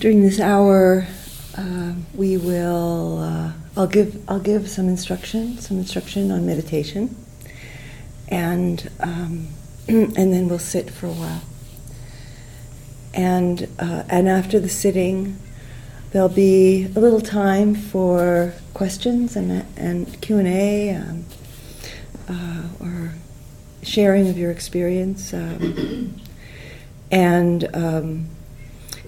During this hour, we will. I'll give some instruction on meditation, and and then we'll sit for a while. And after the sitting, there'll be a little time for questions and Q&A or sharing of your experience, and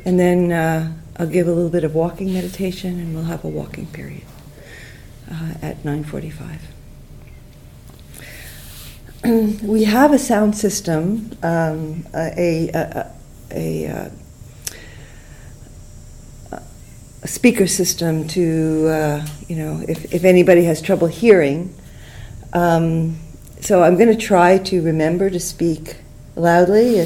then I'll give a little bit of walking meditation, and we'll have a walking period at 9:45. We have a sound system, a speaker system to if anybody has trouble hearing. So I'm going to try to remember to speak loudly.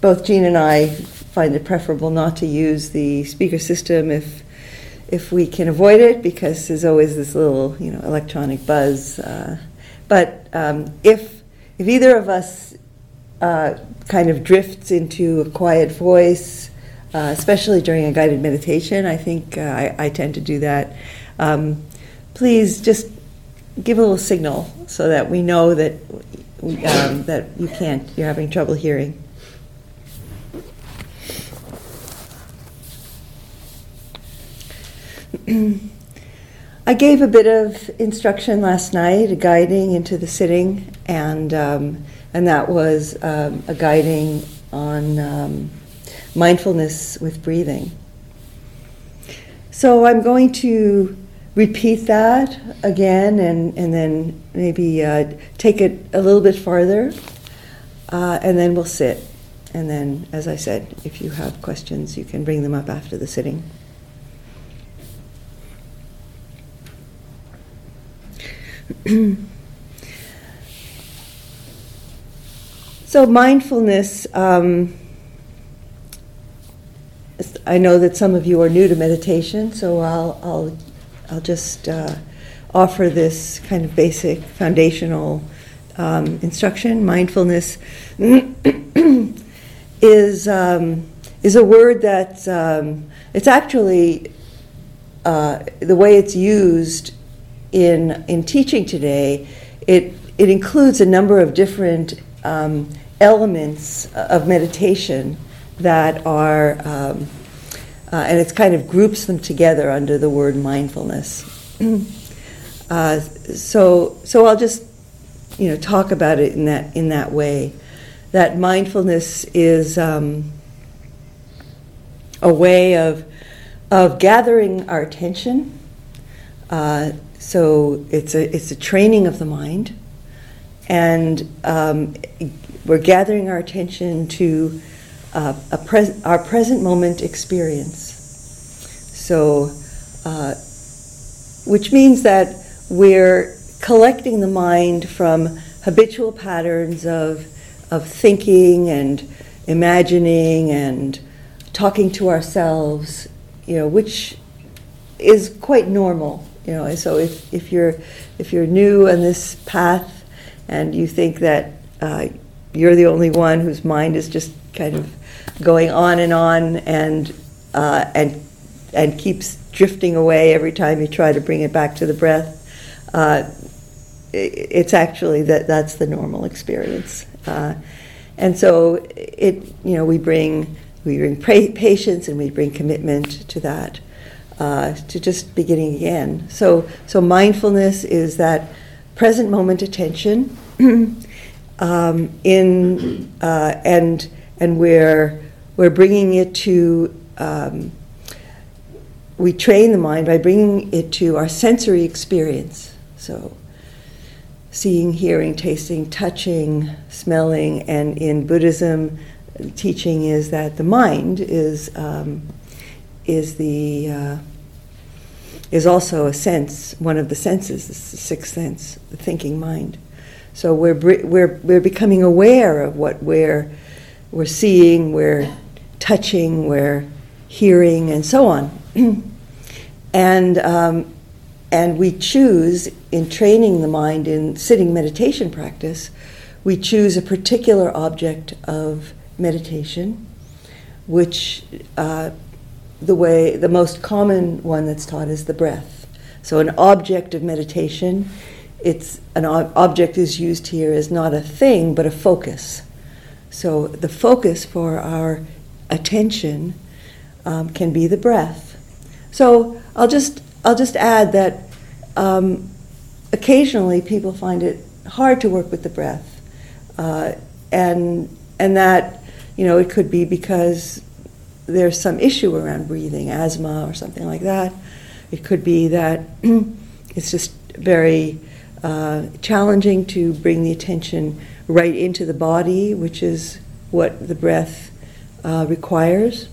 Both Jean and I find it preferable not to use the speaker system if we can avoid it, because there's always this little electronic buzz. But if either of us kind of drifts into a quiet voice, especially during a guided meditation, I think I tend to do that. Please just give a little signal so that we know that that you're having trouble hearing. I gave a bit of instruction last night, a guiding into the sitting, and that was a guiding on mindfulness with breathing. So I'm going to repeat that again, and then maybe take it a little bit farther, and then we'll sit. And then, as I said, if you have questions, you can bring them up after the sitting. So mindfulness, I know that some of you are new to meditation, so I'll just offer this kind of basic foundational instruction. Mindfulness is a word that it's actually the way it's used in teaching today. It includes a number of different elements of meditation that are. And it kind of groups them together under the word mindfulness. So I'll just, talk about it in that way. That mindfulness is a way of gathering our attention. So it's a training of the mind, and we're gathering our attention to. Our present moment experience. So, which means that we're collecting the mind from habitual patterns of thinking and imagining and talking to ourselves, which is quite normal, And so if you're new on this path and you think that you're the only one whose mind is just kind of going on and keeps drifting away every time you try to bring it back to the breath. It's actually that's the normal experience, and so we bring patience and we bring commitment to that, to just beginning again. So mindfulness is that present moment attention, and we're bringing it to, we train the mind by bringing it to our sensory experience. So seeing, hearing, tasting, touching, smelling, and in Buddhism, teaching is that the mind is also a sense, one of the senses, the sixth sense, the thinking mind. So we're becoming aware of what we're seeing, we're touching, we're hearing, and so on. And And we choose, in training the mind in sitting meditation practice, we choose a particular object of meditation, which the most common one that's taught is the breath. So an object of meditation, object is used here as not a thing, but a focus. So the focus for our attention can be the breath. So I'll just add that occasionally people find it hard to work with the breath, and that, you know, it could be because there's some issue around breathing, asthma or something like that. It could be that it's just very challenging to bring the attention right into the body, which is what the breath requires.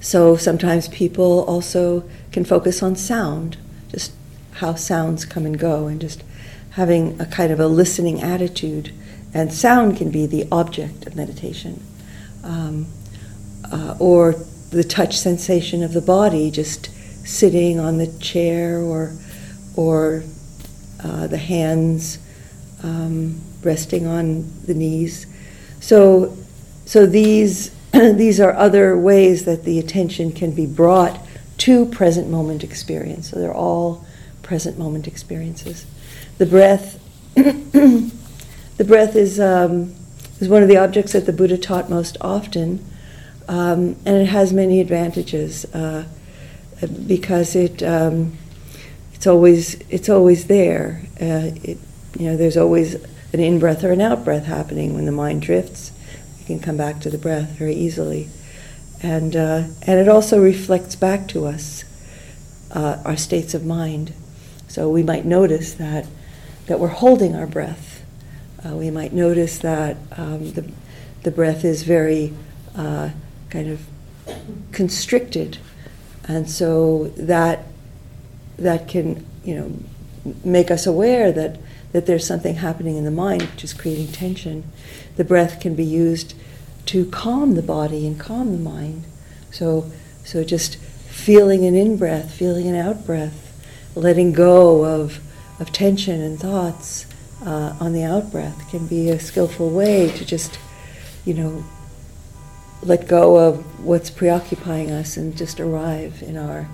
So sometimes people also can focus on sound, just how sounds come and go, and just having a kind of a listening attitude. And sound can be the object of meditation. Or the touch sensation of the body, just sitting on the chair, or the hands resting on the knees. So these these are other ways that the attention can be brought to present moment experience. So they're all present moment experiences. The breath, is one of the objects that the Buddha taught most often, and it has many advantages because it's always there. There's always an in breath or an out breath happening when the mind drifts. Can come back to the breath very easily, and it also reflects back to us our states of mind. So we might notice that we're holding our breath. We might notice that the breath is very kind of constricted, and so that can make us aware that there's something happening in the mind which is creating tension. The breath can be used to calm the body and calm the mind. So just feeling an in-breath, feeling an out-breath, letting go of tension and thoughts on the out-breath can be a skillful way to just, let go of what's preoccupying us and just arrive in our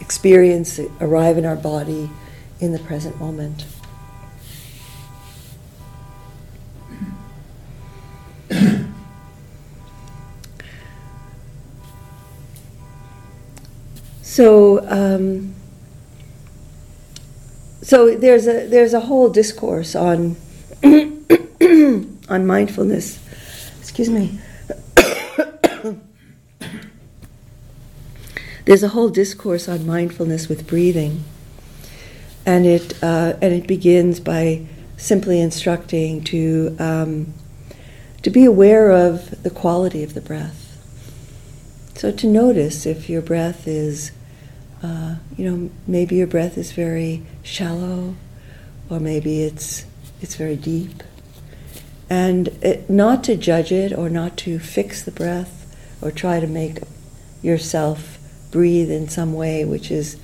experience, arrive in our body, in the present moment. So there's a whole discourse on on mindfulness. Excuse me. There's a whole discourse on mindfulness with breathing. And it begins by simply instructing to be aware of the quality of the breath. So to notice if your breath is, maybe your breath is very shallow, or maybe it's very deep, and not to judge it or not to fix the breath or try to make yourself breathe in some way which is.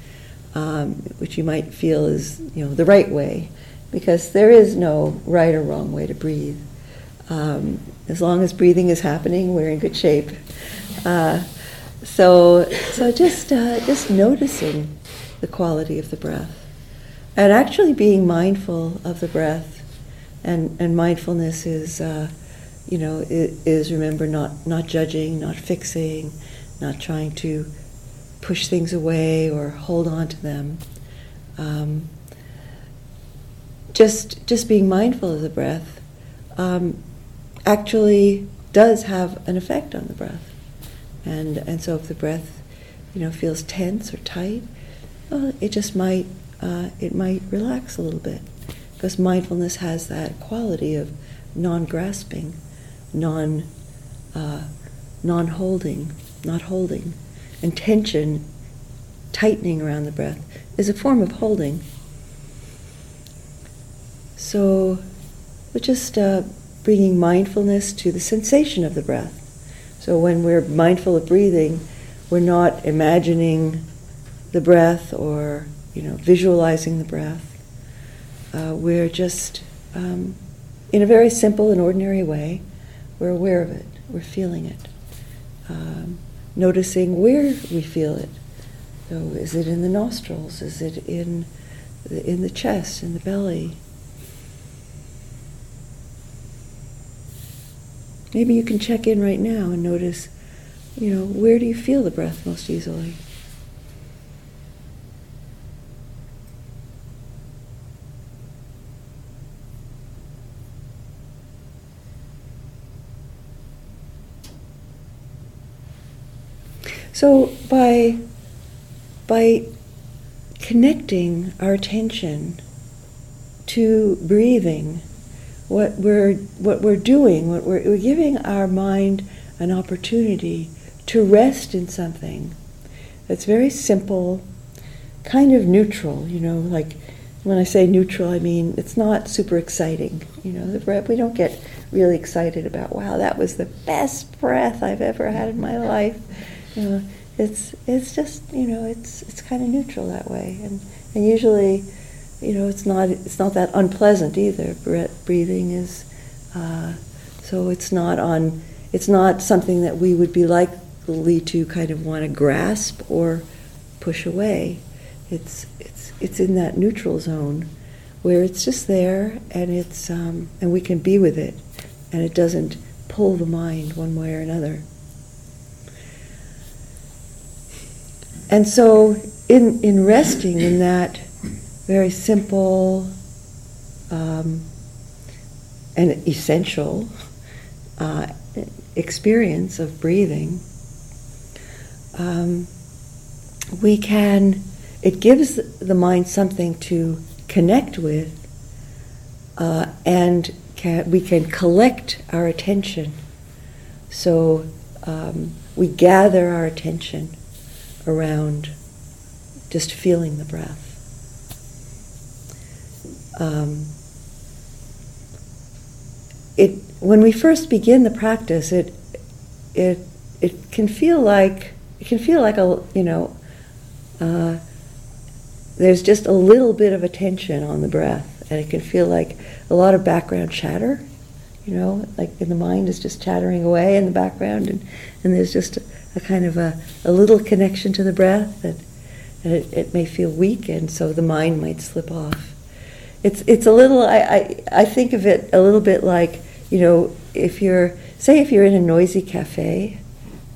Which you might feel is, the right way, because there is no right or wrong way to breathe. As long as breathing is happening, we're in good shape. So just noticing the quality of the breath, and actually being mindful of the breath, and mindfulness is remember not judging, not fixing, not trying to push things away or hold on to them. Just being mindful of the breath actually does have an effect on the breath. And so if the breath, feels tense or tight, well, it just might relax a little bit, because mindfulness has that quality of non-grasping, non-holding, not holding. And tension, tightening around the breath, is a form of holding. So we're just bringing mindfulness to the sensation of the breath. So when we're mindful of breathing, we're not imagining the breath or, visualizing the breath. We're just, in a very simple and ordinary way, we're aware of it, we're feeling it, noticing where we feel it. So is it in the nostrils? Is it in the chest, in the belly? Maybe you can check in right now and notice, where do you feel the breath most easily? So by connecting our attention to breathing, what we're giving our mind an opportunity to rest in something that's very simple, kind of neutral. Like when I say neutral, I mean it's not super exciting. We don't get really excited about, wow, that was the best breath I've ever had in my life. It's just, it's kind of neutral that way, and usually, it's not that unpleasant either. Breathing is so it's not something that we would be likely to kind of want to grasp or push away. It's in that neutral zone where it's just there, and it's and we can be with it, and it doesn't pull the mind one way or another. And so, in resting in that very simple and essential experience of breathing, it gives the mind something to connect with, we can collect our attention. So we gather our attention around just feeling the breath. When we first begin the practice, it can feel like a there's just a little bit of attention on the breath, and it can feel like a lot of background chatter, like in the mind is just chattering away in the background, and there's just a kind of a little connection to the breath, and it may feel weak, and so the mind might slip off. It's a little, I think of it a little bit like, if you're in a noisy cafe,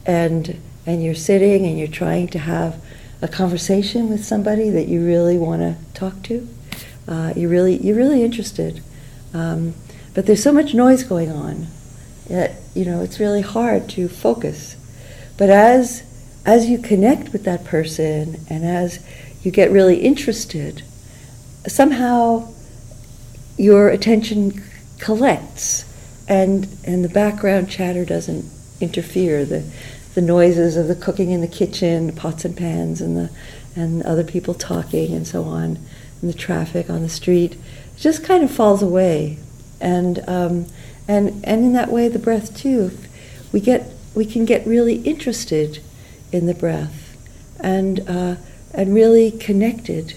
and you're sitting and you're trying to have a conversation with somebody that you really want to talk to, you're really interested, but there's so much noise going on that it's really hard to focus. But as you connect with that person and as you get really interested, somehow your attention collects, and the background chatter doesn't interfere. The noises of the cooking in the kitchen, pots and pans, and other people talking and so on, and the traffic on the street just kind of falls away, and in that way the breath too. We can get really interested in the breath, and really connected,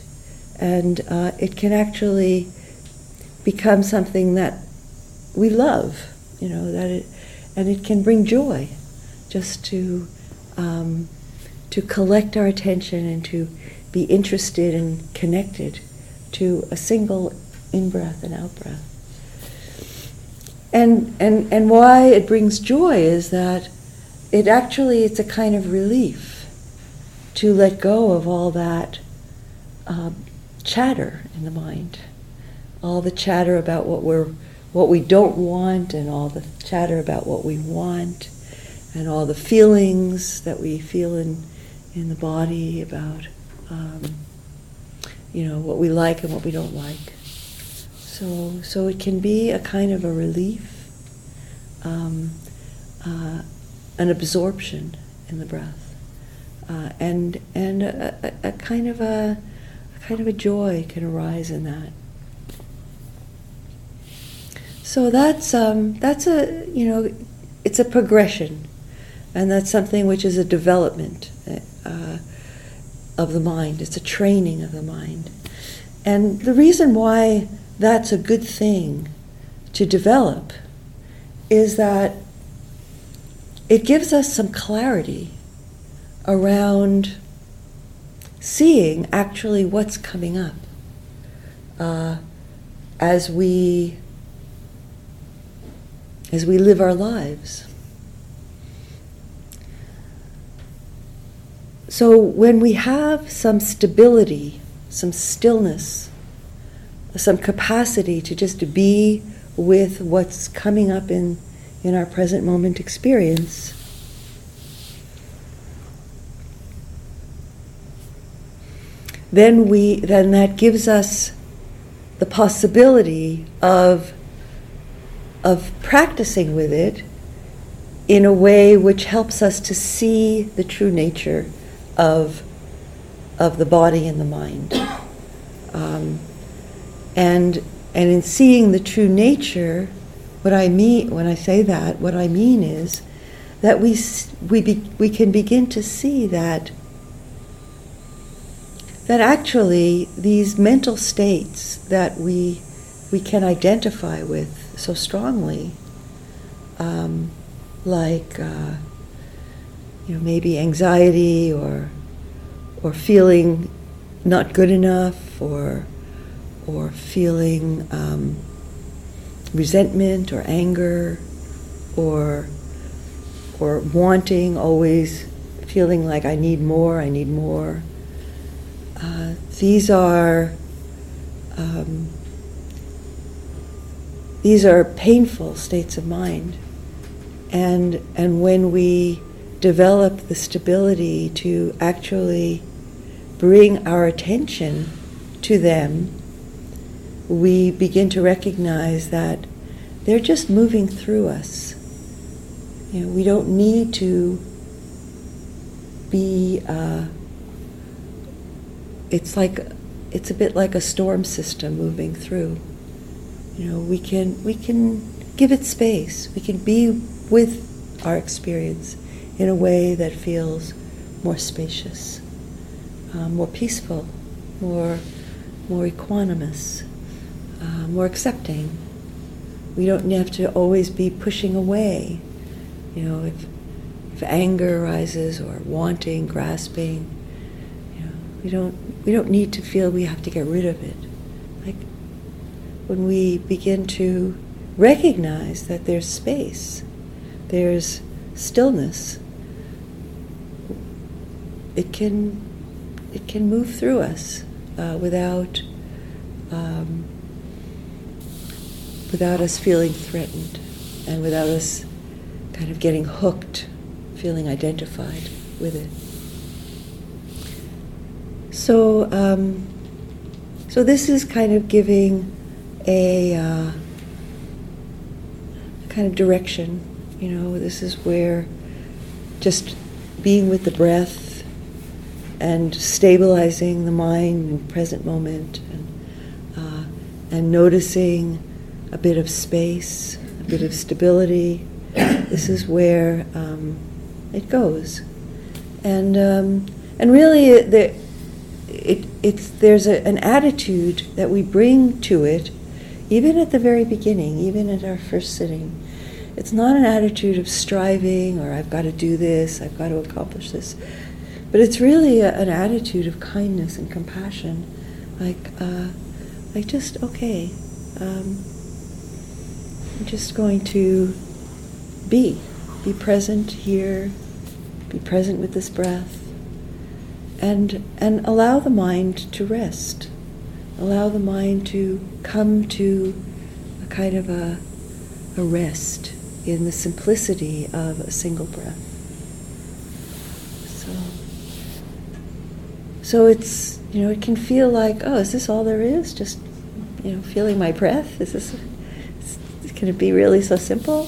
and it can actually become something that we love, and it can bring joy, just to collect our attention and to be interested and connected to a single in-breath and out-breath. And why it brings joy is that it's a kind of relief to let go of all that chatter in the mind, all the chatter about what we don't want, and all the chatter about what we want, and all the feelings that we feel in the body about what we like and what we don't like. So it can be a kind of a relief, an absorption in the breath, and a kind of a joy can arise in that. So that's it's a progression, and that's something which is a development. of the mind. It's a training of the mind. And the reason why that's a good thing to develop is that it gives us some clarity around seeing actually what's coming up as we live our lives. So when we have some stability, some stillness, some capacity to just be with what's coming up in our present moment experience, then that gives us the possibility of practicing with it in a way which helps us to see the true nature of the body and the mind. And in seeing the true nature, what I mean when I say that, what I mean is that we can begin to see that actually these mental states that we can identify with so strongly, maybe anxiety or feeling not good enough or feeling resentment or anger or wanting, always feeling like I need more. These are painful states of mind, and when we develop the stability to actually bring our attention to them, we begin to recognize that they're just moving through us. We don't need to be. It's a bit like a storm system moving through. We can give it space. We can be with our experience in a way that feels more spacious, more peaceful, more equanimous, more accepting. We don't have to always be pushing away. If anger arises or wanting, grasping, we don't need to feel we have to get rid of it. Like when we begin to recognize that there's space, there's stillness, it can move through us without us feeling threatened and without us kind of getting hooked, feeling identified with it. So this is kind of giving a kind of direction. This is where just being with the breath and stabilizing the mind in the present moment, and noticing a bit of space, a bit of stability. This is where it goes, and really there's an attitude that we bring to it, even at the very beginning, even at our first sitting. It's not an attitude of striving or I've got to do this, I've got to accomplish this, but it's really an attitude of kindness and compassion, okay. I'm just going to be present here, be present with this breath. And allow the mind to rest. Allow the mind to come to a kind of a rest in the simplicity of a single breath. So it's, it can feel like, oh, is this all there is? Just, feeling my breath? Can it be really so simple?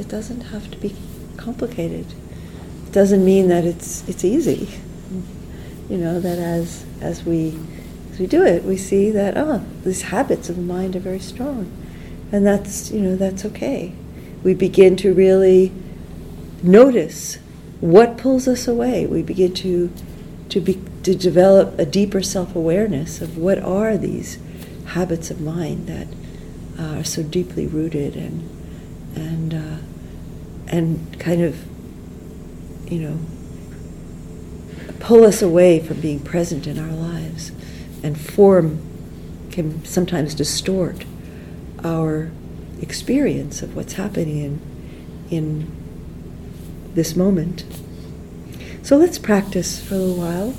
It doesn't have to be complicated. Doesn't mean that it's easy. That as we do it, we see that these habits of the mind are very strong, and that's okay. We begin to really notice what pulls us away? We begin to develop a deeper self-awareness of what are these habits of mind that are so deeply rooted and kind of, you know, pull us away from being present in our lives, and form can sometimes distort our experience of what's happening in this moment. So let's practice for a little while,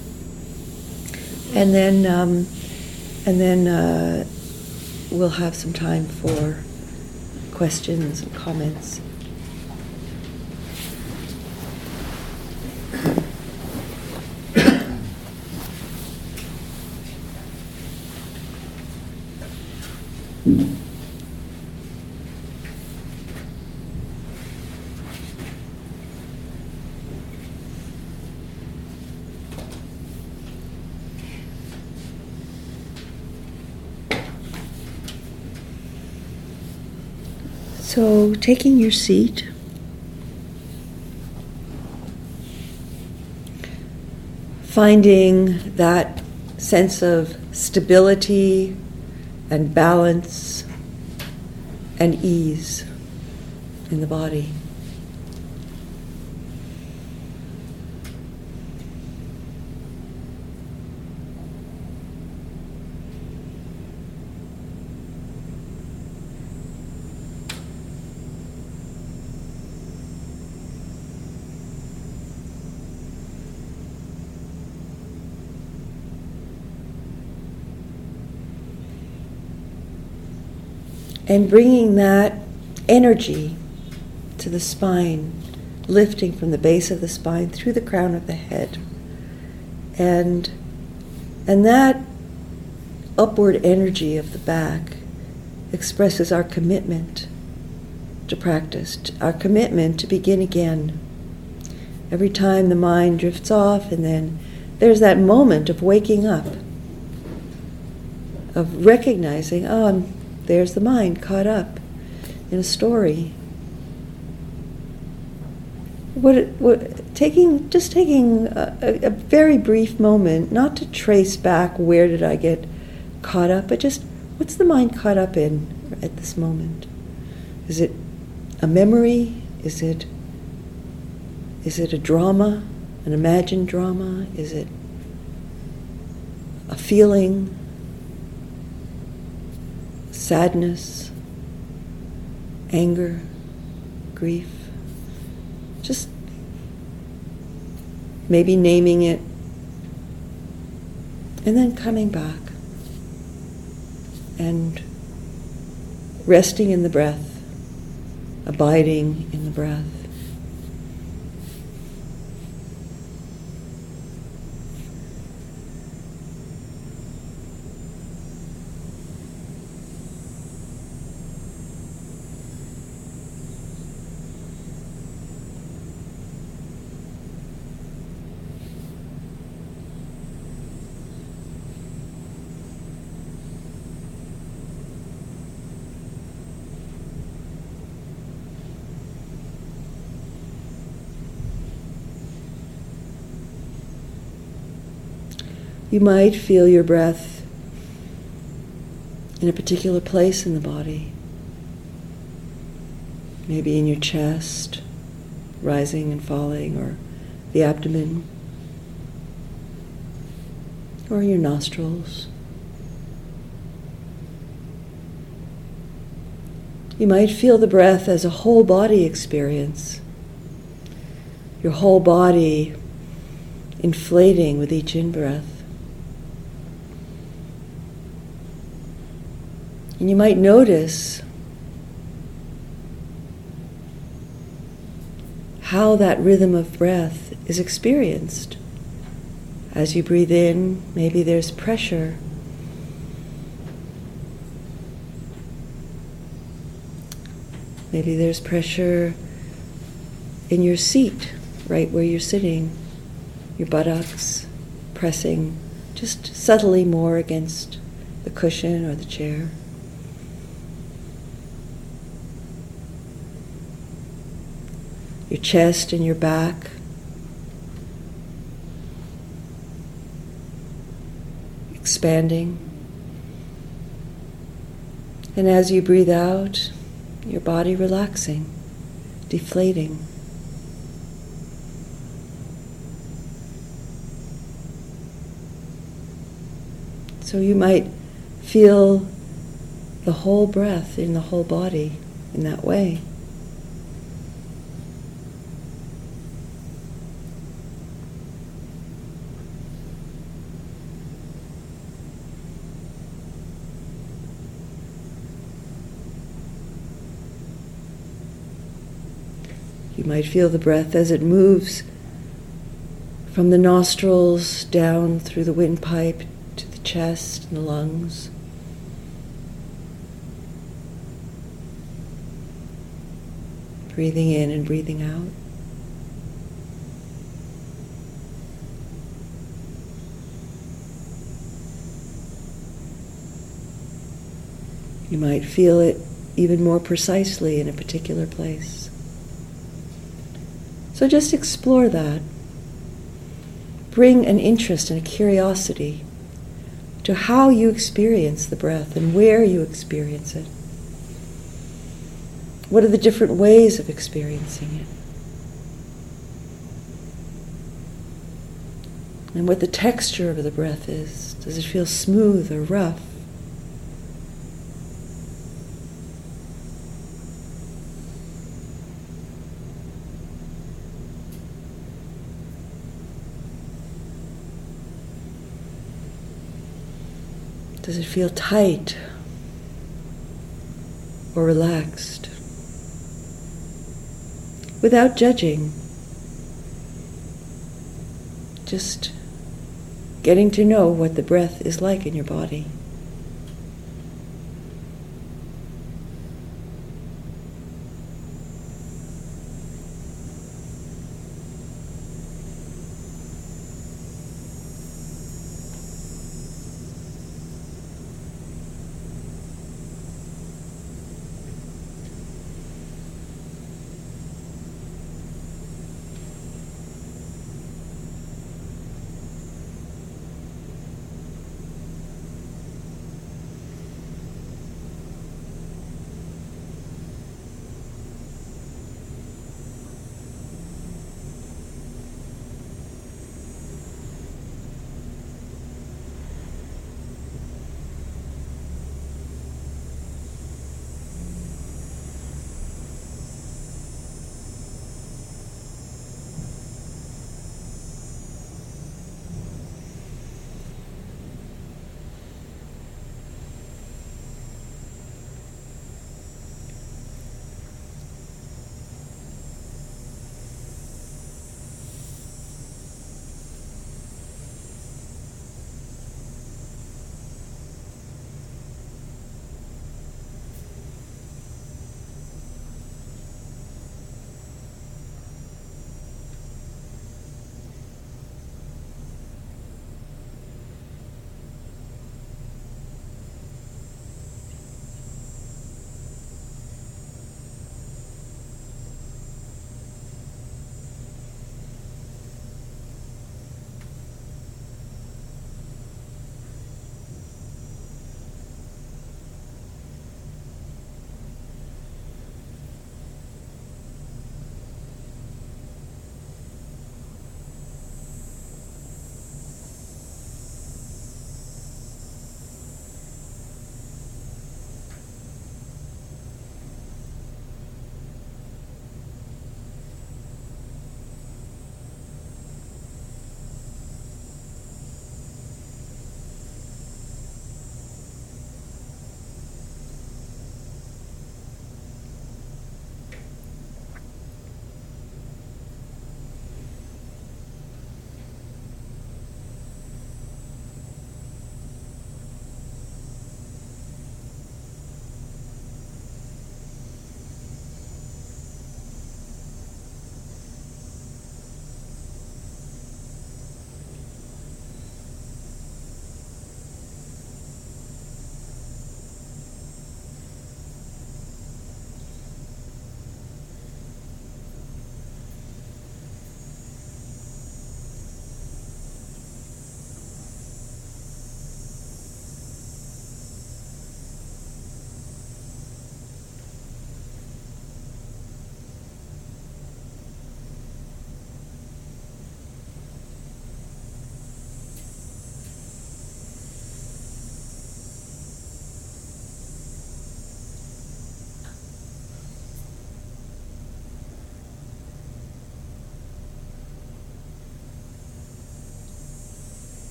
and then we'll have some time for questions and comments. So, taking your seat, finding that sense of stability and balance and ease in the body. And bringing that energy to the spine, lifting from the base of the spine through the crown of the head. And that upward energy of the back expresses our commitment to practice, our commitment to begin again. Every time the mind drifts off, and then there's that moment of waking up, of recognizing, there's the mind caught up in a story. Taking a very brief moment, not to trace back where did I get caught up, but just what's the mind caught up in at this moment? Is it a memory? Is it a drama, an imagined drama? Is it a feeling? Sadness, anger, grief, just maybe naming it and then coming back and resting in the breath, abiding in the breath. You might feel your breath in a particular place in the body, maybe in your chest, rising and falling, or the abdomen, or your nostrils. You might feel the breath as a whole body experience, your whole body inflating with each in-breath. And you might notice how that rhythm of breath is experienced. As you breathe in, maybe there's pressure. Maybe there's pressure in your seat, right where you're sitting, your buttocks pressing just subtly more against the cushion or the chair. Your chest and your back expanding. And as you breathe out, your body relaxing, deflating. So you might feel the whole breath in the whole body in that way. You might feel the breath as it moves from the nostrils down through the windpipe to the chest and the lungs. Breathing in and breathing out. You might feel it even more precisely in a particular place. So just explore that. Bring an interest and a curiosity to how you experience the breath and where you experience it. What are the different ways of experiencing it? And what the texture of the breath is. Does it feel smooth or rough? Does it feel tight or relaxed? Without judging, just getting to know what the breath is like in your body.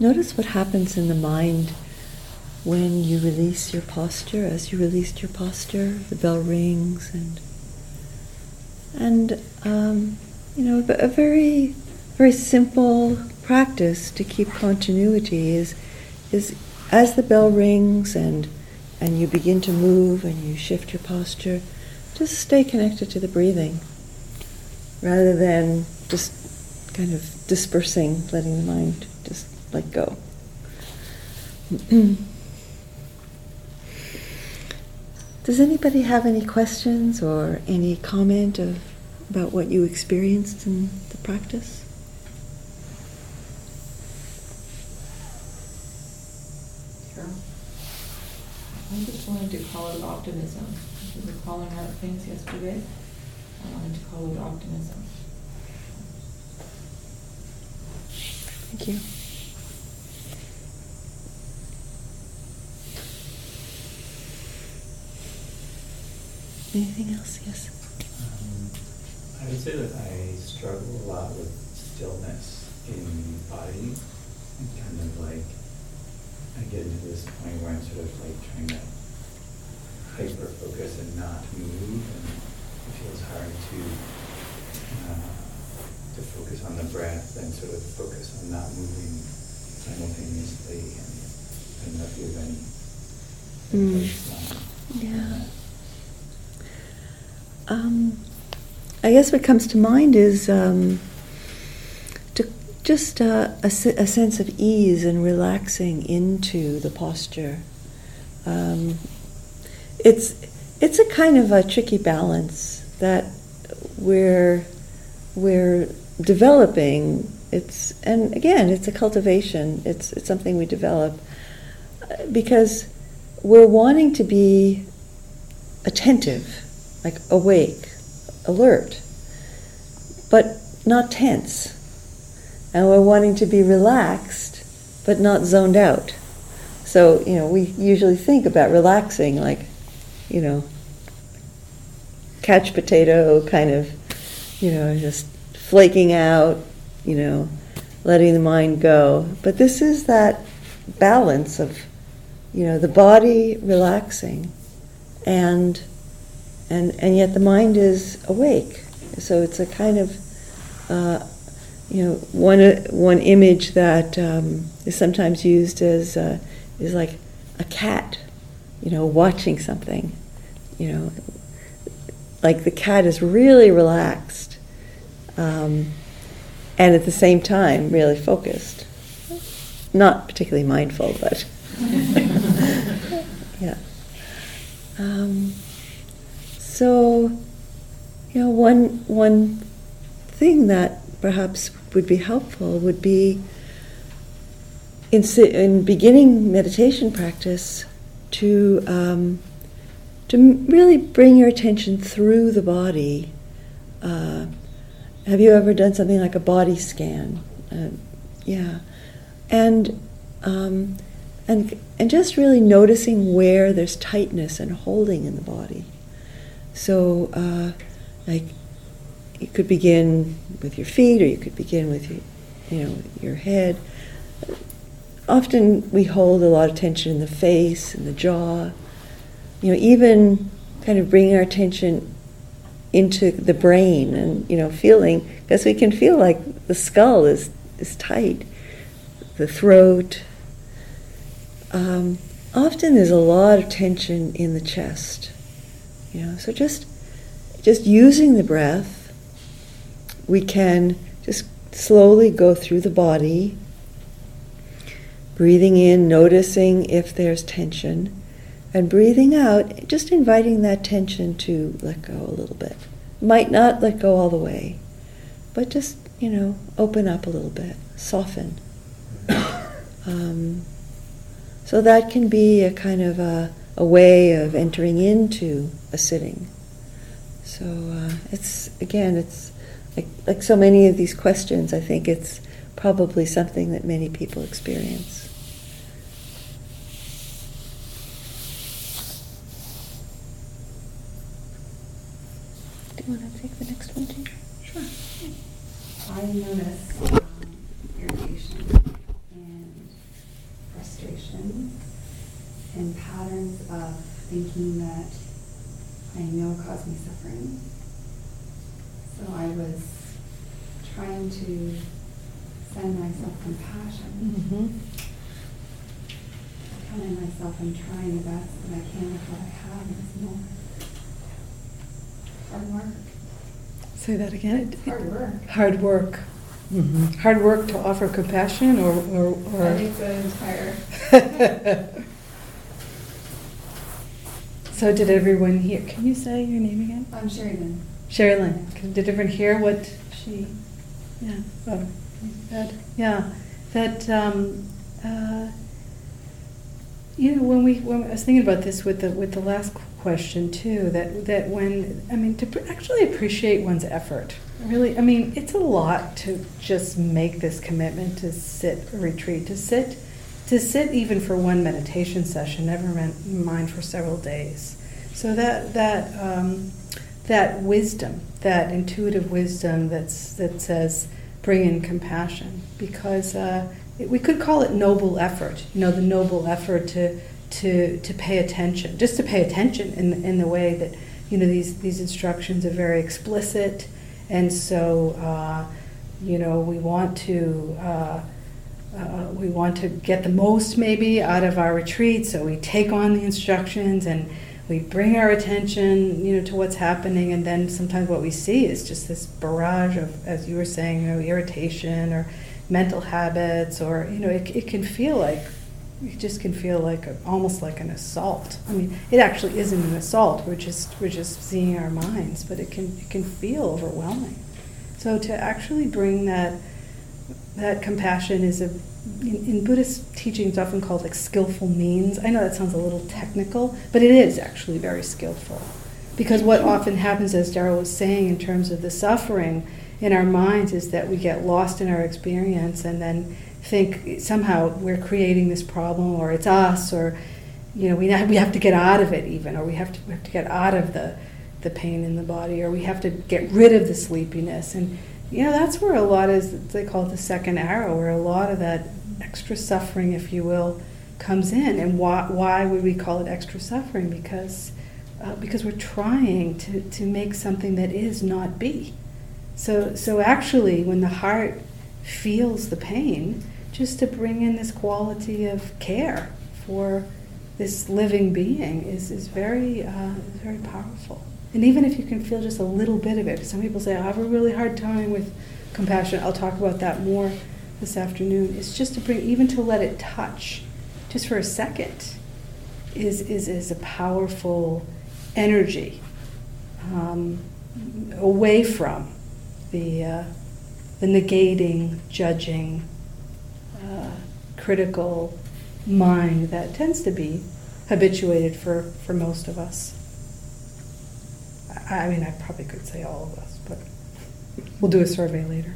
Notice what happens in the mind when you release your posture. As you released your posture, the bell rings, and a very, very simple practice to keep continuity is as the bell rings and you begin to move and you shift your posture, just stay connected to the breathing rather than just kind of dispersing, letting the mind just let go. Does anybody have any questions or any comment about what you experienced in the practice? Sure. I just wanted to call it optimism. We were calling out things yesterday. I wanted to call it optimism. Thank you. Anything else? Yes. I would say that I struggle a lot with stillness in the body. And kind of like, I get into this point where I'm sort of like trying to hyper focus and not move, and it feels hard to focus on the breath and sort of focus on not moving simultaneously. And I don't know if you have any advice on that. I guess what comes to mind is a sense of ease and relaxing into the posture. It's a kind of a tricky balance that we're developing. It's a cultivation. It's something we develop because we're wanting to be attentive, like awake, alert, but not tense. And we're wanting to be relaxed, but not zoned out. So, we usually think about relaxing like, couch potato kind of, just flaking out, letting the mind go. But this is that balance of, the body relaxing and yet the mind is awake. So it's a kind of, one image that is sometimes used as is like a cat, watching something, like the cat is really relaxed, and at the same time really focused, not particularly mindful, but yeah. So, one thing that perhaps would be helpful would be in beginning meditation practice to really bring your attention through the body. Have you ever done something like a body scan? Yeah, and just really noticing where there's tightness and holding in the body. So, you could begin with your feet, or you could begin with your head. Often we hold a lot of tension in the face and the jaw. Even kind of bringing our attention into the brain and feeling, because we can feel like the skull is tight, the throat. Often there's a lot of tension in the chest. So just using the breath, we can just slowly go through the body, breathing in, noticing if there's tension, and breathing out, just inviting that tension to let go a little bit. Might not let go all the way, but just, open up a little bit, soften. So that can be a kind of a way of entering into a sitting. So it's like so many of these questions. I think it's probably something that many people experience. Do you want to take the next one, too? Sure. I notice irritation and frustration and patterns of thinking that I know cause me suffering. So I was trying to send myself compassion. Mm-hmm. Telling myself I'm trying the best that I can with what I have is more. Hard work. Say that again. Hard work. Mm-hmm. Hard work to offer compassion or I think the entire. So did everyone hear? Can you say your name again? I'm Sherilyn. Sherilyn. Did everyone hear what she? Yeah. Oh. That, yeah. That. You know, when I was thinking about this with the last question too, that when, I mean, to actually appreciate one's effort, really, I mean, it's a lot to just make this commitment to sit a retreat, to sit even for one meditation session, never mind for several days. So that wisdom, that intuitive wisdom that says bring in compassion, because we could call it noble effort, you know, the noble effort to pay attention, just to pay attention in the way that, you know, these instructions are very explicit, and so you know, we want to get the most maybe out of our retreat, so we take on the instructions and we bring our attention, you know, to what's happening, and then sometimes what we see is just this barrage of, as you were saying, you know, irritation or mental habits, or, you know, it can feel like almost like an assault. I mean, it actually isn't an assault. We're just seeing our minds, but it can feel overwhelming. So to actually bring that compassion is in Buddhist teachings often called like skillful means. I know that sounds a little technical, but it is actually very skillful, because what often happens, as Dara was saying, in terms of the suffering in our minds, is that we get lost in our experience and then think somehow we're creating this problem, or it's us, or, you know, we have to get out of it even, or we have to get out of the pain in the body, or we have to get rid of the sleepiness. And, you know, that's where a lot is, they call it the second arrow, where a lot of that extra suffering, if you will, comes in. And why would we call it extra suffering? Because we're trying to make something that is not be. So actually, when the heart feels the pain, just to bring in this quality of care for this living being is very, very powerful. And even if you can feel just a little bit of it, some people say, I have a really hard time with compassion. I'll talk about that more this afternoon. It's just to bring, even to let it touch, just for a second, is a powerful energy away from the negating, judging, critical mind that tends to be habituated for most of us. I mean, I probably could say all of us, but we'll do a survey later.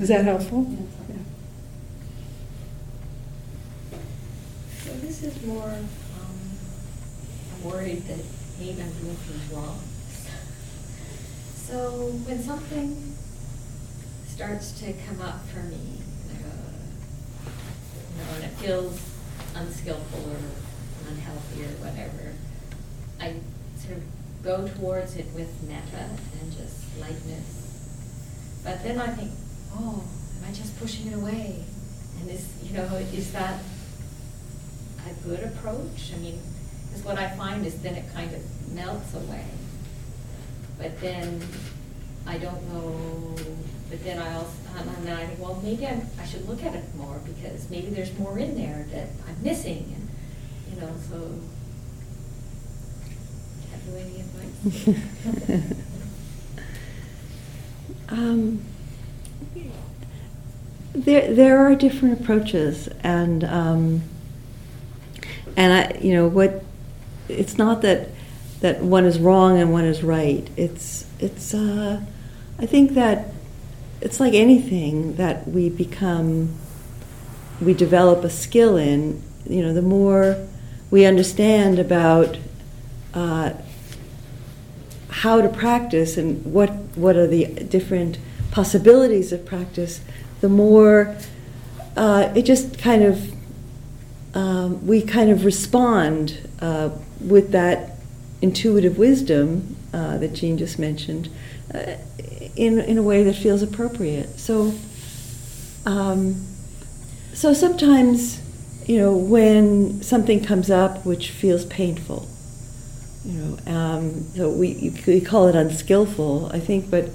Is that helpful? Yeah. So this is more, I'm worried that maybe I'm doing things wrong. So when something starts to come up for me, you know, and it feels unskillful or unhealthy or whatever, I sort of go towards it with metta and just lightness. But then I think, oh, am I just pushing it away? And is that a good approach? I mean, because what I find is then it kind of melts away. But then I don't know, but then I also, and I think, well, maybe I should look at it more, because maybe there's more in there that I'm missing, and, you know, so. Have you any advice? There are different approaches, and I, you know, what, it's not that one is wrong and one is right. It's I think that it's like anything that we develop a skill in. You know, the more we understand about how to practice and what are the different possibilities of practice, the more it just kind of, we kind of respond with that intuitive wisdom that Jean just mentioned in a way that feels appropriate. So, so sometimes, you know, when something comes up which feels painful, you know, so we call it unskillful, I think, but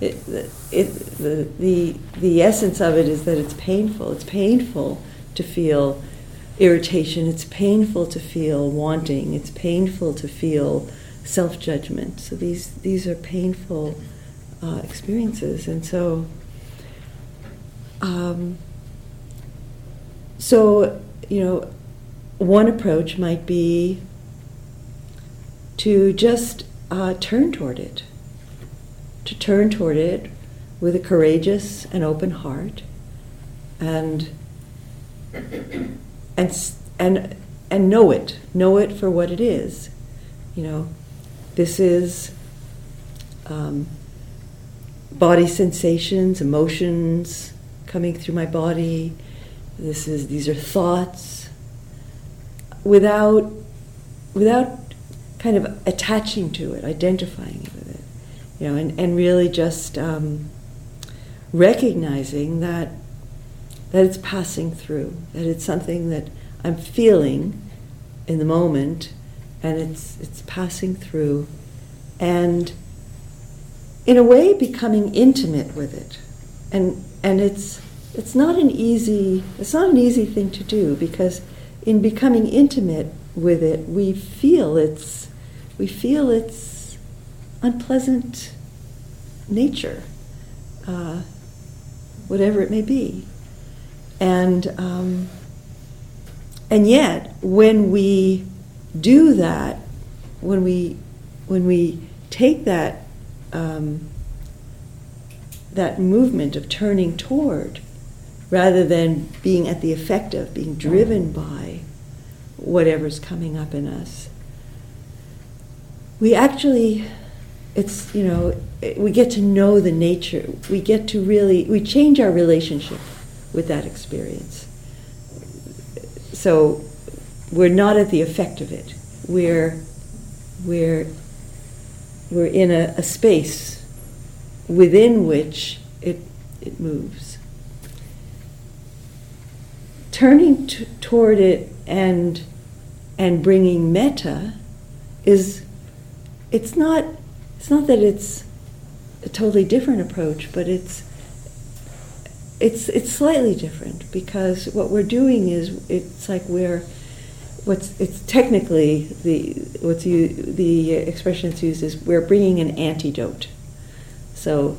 the essence of it is that it's painful. It's painful to feel irritation. It's painful to feel wanting. It's painful to feel self-judgment. So these are painful experiences, and so so you know, one approach might be to just turn toward it. To turn toward it with a courageous and open heart, and know it for what it is. You know, this is body sensations, emotions coming through my body. These are thoughts. Without kind of attaching to it, identifying it. You know, and really just recognizing that it's passing through, that it's something that I'm feeling in the moment, and it's passing through, and in a way becoming intimate with it, and it's not an easy thing to do, because in becoming intimate with it, we feel its unpleasant nature, whatever it may be, and yet when we do that, when we take that that movement of turning toward, rather than being at the effect of being driven by whatever's coming up in us, we actually. It's, you know, we get to know the nature. We get to really, we change our relationship with that experience. So we're not at the effect of it. We're in a space within which it moves. Turning toward it and bringing metta is, it's not. It's not that it's a totally different approach, but it's slightly different, because what we're doing is the expression that's used is we're bringing an antidote. So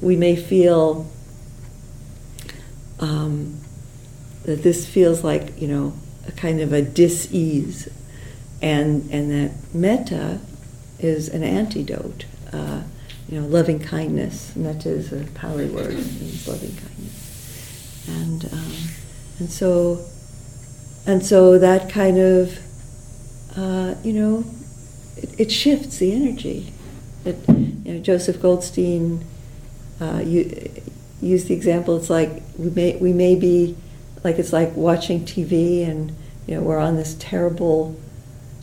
we may feel that this feels like, you know, a kind of a dis-ease, and that metta is an antidote, you know, loving kindness. Metta is a Pali word, loving kindness, and so that kind of, you know, it shifts the energy. You know, Joseph Goldstein used the example. It's like we may be like, it's like watching TV, and you know, we're on this terrible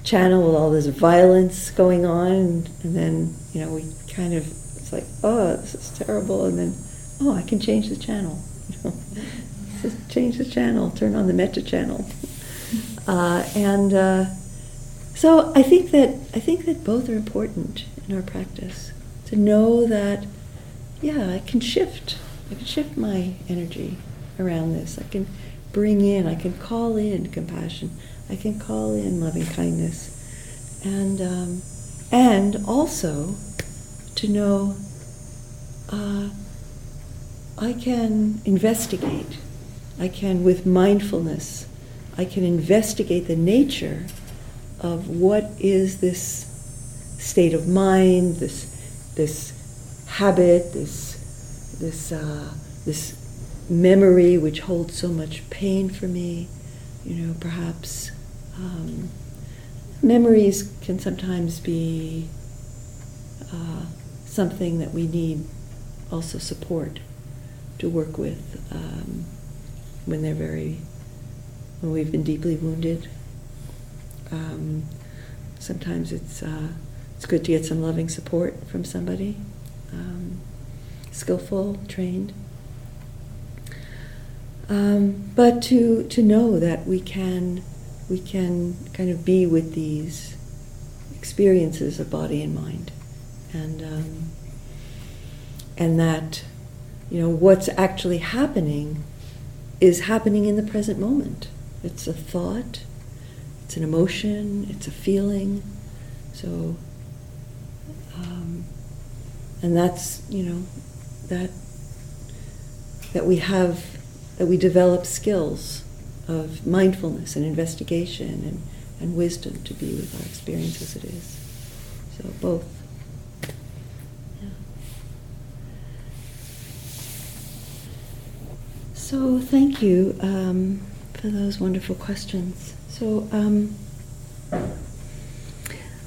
channel with all this violence going on, and then, you know, we kind of, it's like, oh, this is terrible, and then, oh, I can change the channel, you know, just change the channel, turn on the metta channel, so I think that both are important in our practice, to know that, yeah, I can shift my energy around this, I can call in compassion, I can call in loving kindness, and also to know I can investigate. I can, with mindfulness, I can investigate the nature of what is this state of mind, this habit, this memory which holds so much pain for me. You know, perhaps. Memories can sometimes be something that we need also support to work with when we've been deeply wounded. Sometimes it's good to get some loving support from somebody, skillful, trained. But to know that we can kind of be with these experiences of body and mind, and that what's actually happening is happening in the present moment. It's a thought, it's an emotion, it's a feeling. So, and that's that we develop skills of mindfulness and investigation and wisdom to be with our experience as it is. So both. Yeah. So thank you for those wonderful questions. So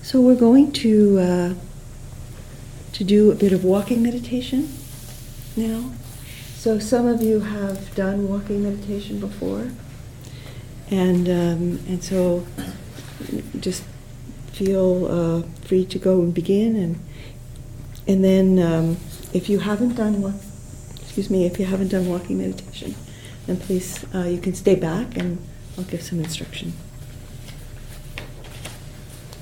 so we're going to do a bit of walking meditation now. So some of you have done walking meditation before, and so just feel free to go and begin, and then if you haven't done walking meditation, then please you can stay back and I'll give some instruction.